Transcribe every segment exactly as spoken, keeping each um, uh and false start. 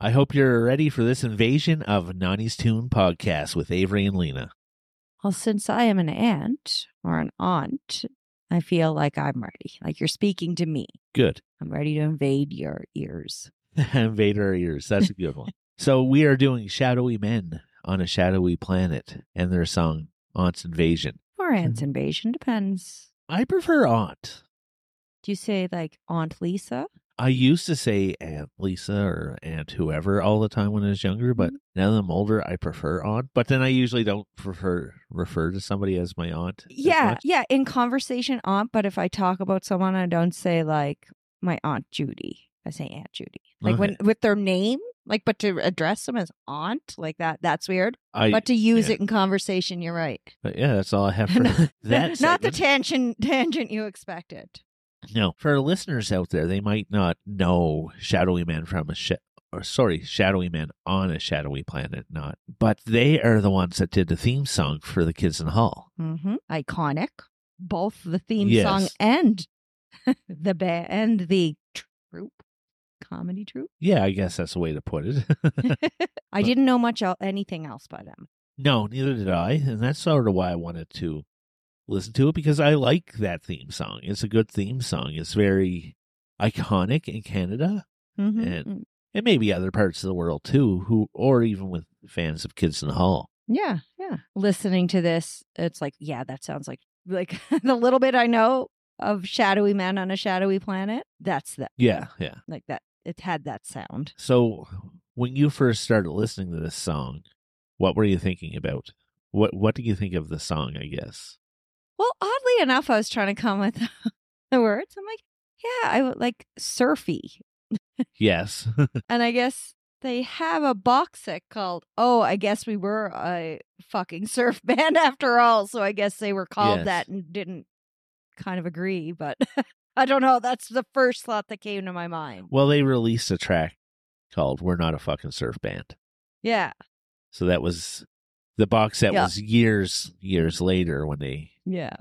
I hope you're ready for this invasion of nineties Tune Podcast with Avery and Lena. Well, since I am an aunt or an aunt, I feel like I'm ready. Like you're speaking to me. Good. I'm ready to invade your ears. Invade our ears. That's a good one. So we are doing Shadowy Men on a Shadowy Planet and their song Aunt's Invasion. Or Aunt's Invasion. Depends. I prefer Aunt. Do you say like Aunt Lisa? I used to say Aunt Lisa or Aunt whoever all the time when I was younger, but now that I'm older, I prefer Aunt. But then I usually don't prefer refer to somebody as my aunt. Yeah, yeah, in conversation, Aunt. But if I talk about someone, I don't say like my Aunt Judy. I say Aunt Judy, like okay. when with their name, like. But to address them as Aunt, like that, that's weird. I, but to use yeah. it in conversation, you're right. But yeah, that's all I have for that. Segment. Not the tangent tangent you expected. No, for our listeners out there, they might not know Shadowy Man from a sh- or sorry, Shadowy Man on a Shadowy Planet, not. But they are the ones that did the theme song for the Kids in the Hall. Mm-hmm. Iconic, both the theme yes. song and the ba- and the troupe, comedy troupe. Yeah, I guess that's the way to put it. I didn't know much el- anything else by them. No, neither did I, and that's sort of why I wanted to listen to it, because I like that theme song. It's a good theme song. It's very iconic in Canada mm-hmm. and and maybe other parts of the world too, who or even with fans of Kids in the Hall. Yeah, yeah. Listening to this, it's like, yeah, that sounds like like the little bit I know of Shadowy Men on a Shadowy Planet. That's that. Yeah, yeah. Like that. It had that sound. So when you first started listening to this song, what were you thinking about? What What do you think of the song? I guess. Well, oddly enough, I was trying to come with the words. I'm like, yeah, I would like surfy. Yes. And I guess they have a box set called, oh, I guess we were a fucking surf band after all. So I guess they were called yes. that and didn't kind of agree. But I don't know. That's the first thought that came to my mind. Well, they released a track called We're Not a Fucking Surf Band. Yeah. So that was... The box set yeah. was years, years later when they... Yeah,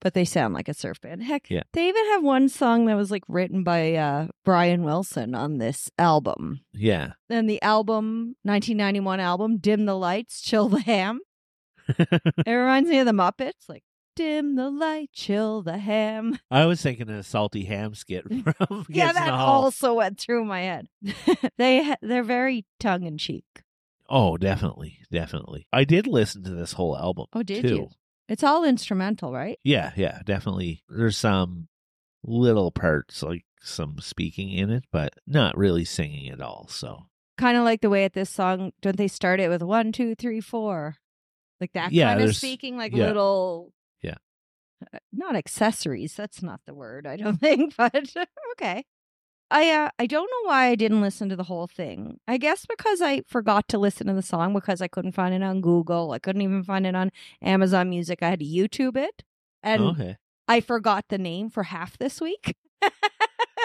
but they sound like a surf band. Heck, yeah. They even have one song that was like written by uh, Brian Wilson on this album. Yeah. And the album, nineteen ninety-one album, Dim the Lights, Chill the Ham. It reminds me of the Muppets, like, dim the light, chill the ham. I was thinking of a salty ham skit from Yeah, that also went through my head. they ha- They're very tongue-in-cheek. Oh, definitely, definitely. I did listen to this whole album. Oh, did too. you? It's all instrumental, right? Yeah, yeah, definitely. There's some little parts, like some speaking in it, but not really singing at all, so. Kind of like the way at this song, don't they start it with one, two, three, four? Like that yeah, kind of speaking, like yeah. little... Yeah. Uh, not accessories, that's not the word, I don't think, but okay. I uh, I don't know why I didn't listen to the whole thing. I guess because I forgot to listen to the song because I couldn't find it on Google. I couldn't even find it on Amazon Music. I had to YouTube it. And okay. I forgot the name for half this week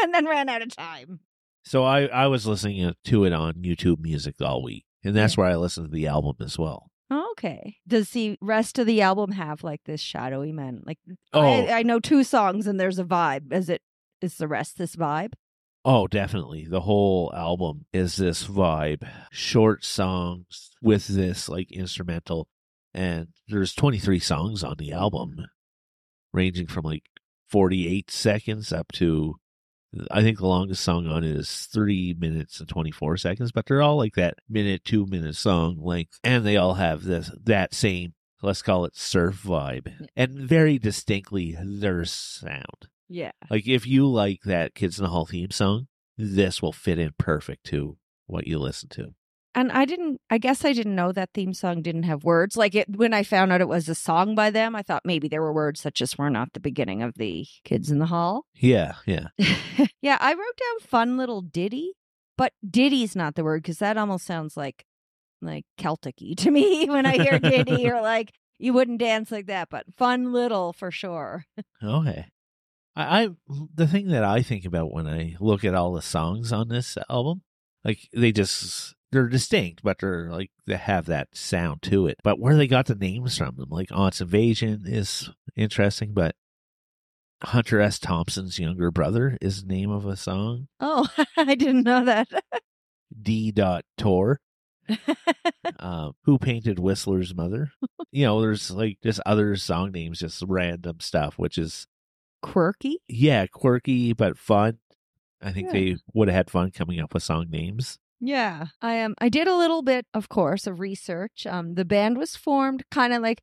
and then ran out of time. So I, I was listening to it on YouTube Music all week. And that's yeah. where I listened to the album as well. Okay. Does the rest of the album have like this Shadowy Man? Like, oh. I, I know two songs and there's a vibe. Is it is the rest this vibe? Oh, definitely. The whole album is this vibe. Short songs with this, like, instrumental. And there's twenty-three songs on the album, ranging from, like, forty-eight seconds up to, I think the longest song on it is three minutes and twenty-four seconds. But they're all, like, that minute, two-minute song length. And they all have this that same, let's call it surf vibe. And very distinctly their sound. Yeah. Like, if you like that Kids in the Hall theme song, this will fit in perfect to what you listen to. And I didn't, I guess I didn't know that theme song didn't have words. Like, it, when I found out it was a song by them, I thought maybe there were words that just weren't at the beginning of the Kids in the Hall. Yeah, yeah. Yeah, I wrote down fun little ditty, but ditty's not the word because that almost sounds like, like Celtic-y to me when I hear ditty. You're like, you wouldn't dance like that, but fun little for sure. Okay. I the thing that I think about when I look at all the songs on this album, like they just they're distinct, but they're like they have that sound to it. But where they got the names from them, like Aunt's Invasion is interesting, but Hunter S. Thompson's Younger Brother is the name of a song. Oh, I didn't know that. D. Tour, um, who painted Whistler's Mother. You know, there's like just other song names, just random stuff, which is quirky. Yeah, quirky but fun. I think yeah. they would have had fun coming up with song names. Yeah, I um, I did a little bit, of course, of research. Um, the band was formed kind of like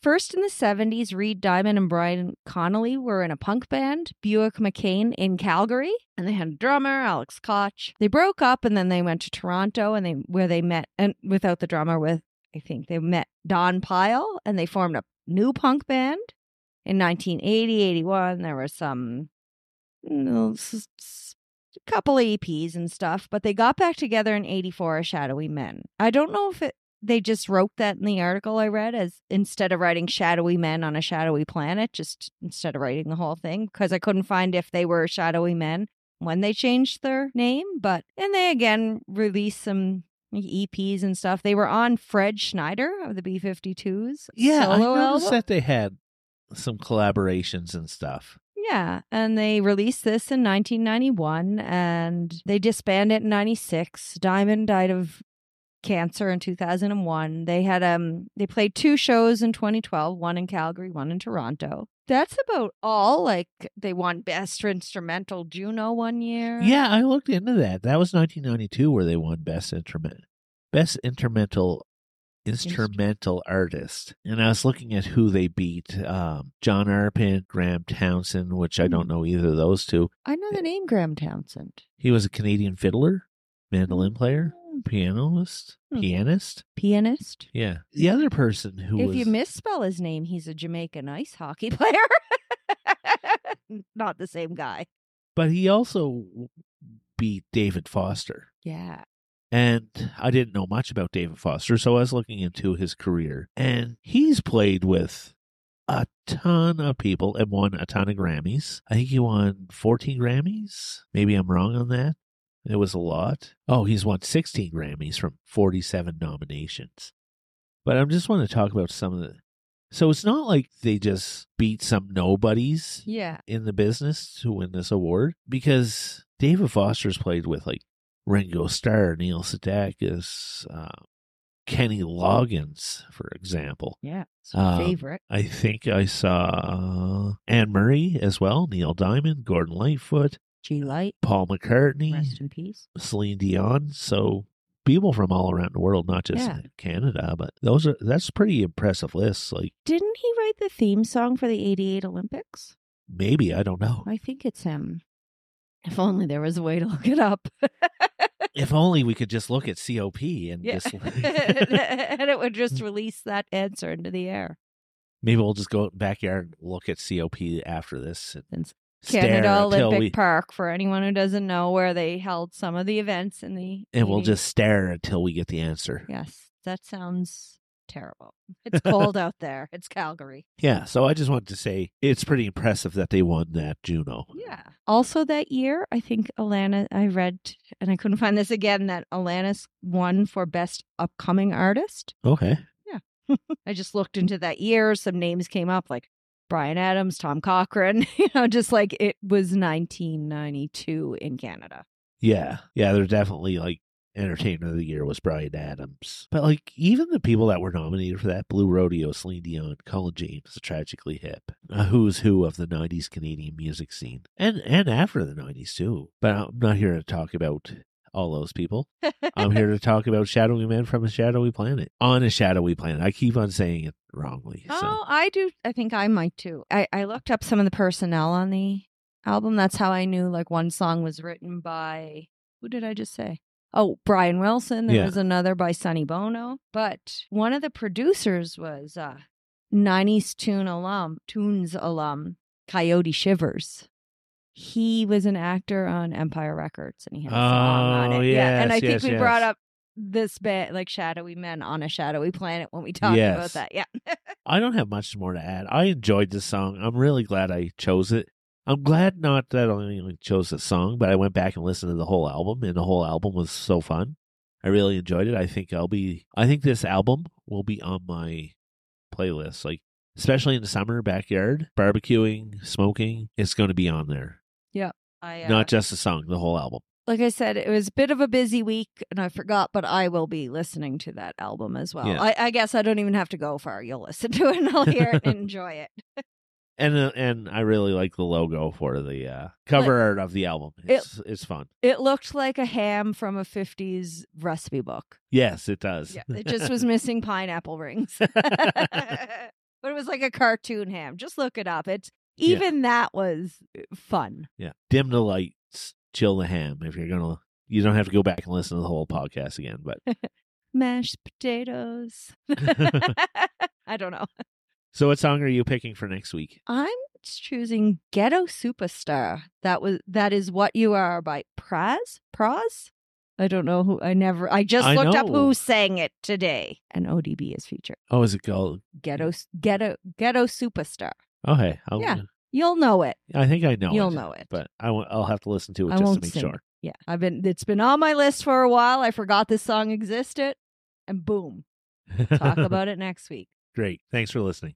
first in the seventies. Reed Diamond and Brian Connolly were in a punk band, Buick McCain, in Calgary, and they had a drummer, Alex Koch. They broke up, and then they went to Toronto, and they where they met, and without the drummer, with I think they met Don Pyle, and they formed a new punk band in nineteen eighty, eighty-one. There were some, you know, s- s- a couple of E Ps and stuff, but they got back together in eighty-four as Shadowy Men. I don't know if it, they just wrote that in the article I read as instead of writing Shadowy Men on a Shadowy Planet, just instead of writing the whole thing, because I couldn't find if they were Shadowy Men when they changed their name. But, and they again released some E Ps and stuff. They were on Fred Schneider of the B fifty-twos. Yeah, I noticed that they had some collaborations and stuff. Yeah, and they released this in nineteen ninety-one, and they disbanded in ninety-six. Diamond died of cancer in two thousand one. They had um, they played two shows in twenty twelve, one in Calgary, one in Toronto. That's about all. Like, they won Best Instrumental Juno one year. Yeah, I looked into that. That was nineteen ninety-two where they won Best Instrument, Best Instrumental. Instrumental artist, and I was looking at who they beat: um, John Arpin, Graham Townsend, which I don't know either of those two. I know the name Graham Townsend. He was a Canadian fiddler, mandolin player, pianist, pianist, pianist. Yeah, the other person who if was... you misspell his name, he's a Jamaican ice hockey player. Not the same guy. But he also beat David Foster. Yeah. And I didn't know much about David Foster, so I was looking into his career. And he's played with a ton of people and won a ton of Grammys. I think he won fourteen Grammys. Maybe I'm wrong on that. It was a lot. Oh, he's won sixteen Grammys from forty-seven nominations. But I just want to talk about some of the... So it's not like they just beat some nobodies yeah. in the business to win this award. Because David Foster's played with, like, Ringo Starr, Neil Sedaka, uh, Kenny Loggins, for example. Yeah, it's my um, favorite. I think I saw uh, Anne Murray as well, Neil Diamond, Gordon Lightfoot, G. Light, Paul McCartney, rest in peace, Celine Dion. So people from all around the world, not just yeah. Canada, but those are that's pretty impressive lists. Like, didn't he write the theme song for the eighty-eight Olympics? Maybe, I don't know. I think it's him. If only there was a way to look it up. If only we could just look at C O P and yeah. just... and it would just release that answer into the air. Maybe we'll just go out in the backyard and look at C O P after this. And Canada Olympic we... Park, for anyone who doesn't know, where they held some of the events in the... And we'll just stare until we get the answer. Yes, that sounds terrible. It's cold out there. It's Calgary. Yeah, so I just wanted to say it's pretty impressive that they won that Juno. Yeah. Also that year, I think Alana, I read, and I couldn't find this again, that Alanis won for Best Upcoming Artist. Okay. Yeah. I just looked into that year. Some names came up, like Bryan Adams, Tom Cochrane, you know, just like it was nineteen ninety-two in Canada. Yeah. Yeah, they're definitely like Entertainer of the Year was Bryan Adams. But, like, even the people that were nominated for that, Blue Rodeo, Celine Dion, Colin James, Tragically Hip, a who's who of the nineties Canadian music scene. And, and after the nineties, too. But I'm not here to talk about all those people. I'm here to talk about Shadowy Men from a Shadowy Planet. On a Shadowy Planet. I keep on saying it wrongly. So. Oh, I do. I think I might, too. I, I looked up some of the personnel on the album. That's how I knew, like, one song was written by... Who did I just say? Oh, Brian Wilson. There yeah. was another by Sonny Bono. But one of the producers was uh, nineties tune alum, Tunes alum, Coyote Shivers. He was an actor on Empire Records, and he had a song oh, on it. Yes, yeah, and I yes, think we yes. brought up this band, like Shadowy Men on a Shadowy Planet, when we talked yes. about that. Yeah, I don't have much more to add. I enjoyed this song. I'm really glad I chose it. I'm glad not that I only chose the song, but I went back and listened to the whole album, and the whole album was so fun. I really enjoyed it. I think I'll be, I think this album will be on my playlist, like, especially in the summer, backyard, barbecuing, smoking. It's going to be on there. Yeah. I, uh, not just the song, the whole album. like I said, it was a bit of a busy week and I forgot, but I will be listening to that album as well. Yeah. I, I guess I don't even have to go far. You'll listen to it and I'll hear it and enjoy it. And uh, and I really like the logo for the uh, cover like, art of the album. It's, it, it's fun. It looked like a ham from a fifties recipe book. Yes, it does. Yeah, it just was missing pineapple rings. But it was like a cartoon ham. Just look it up. It's even yeah. that was fun. Yeah. Dim the lights, chill the ham. If you're gonna, you don't have to go back and listen to the whole podcast again. But mashed potatoes. I don't know. So what song are you picking for next week? I'm choosing Ghetto Superstar. That was that is What You Are by Praz. Praz? I don't know who I never I just I looked know. up who sang it today. And O D B is featured. Oh, is it called Ghetto Ghetto Ghetto Superstar? Oh, hey. I'll, yeah. You'll know it. I think I know You'll it. You'll know it. But I w- I'll have to listen to it I just to make sure. It. Yeah. I've been it's been on my list for a while. I forgot this song existed. And boom. Talk about it next week. Great. Thanks for listening.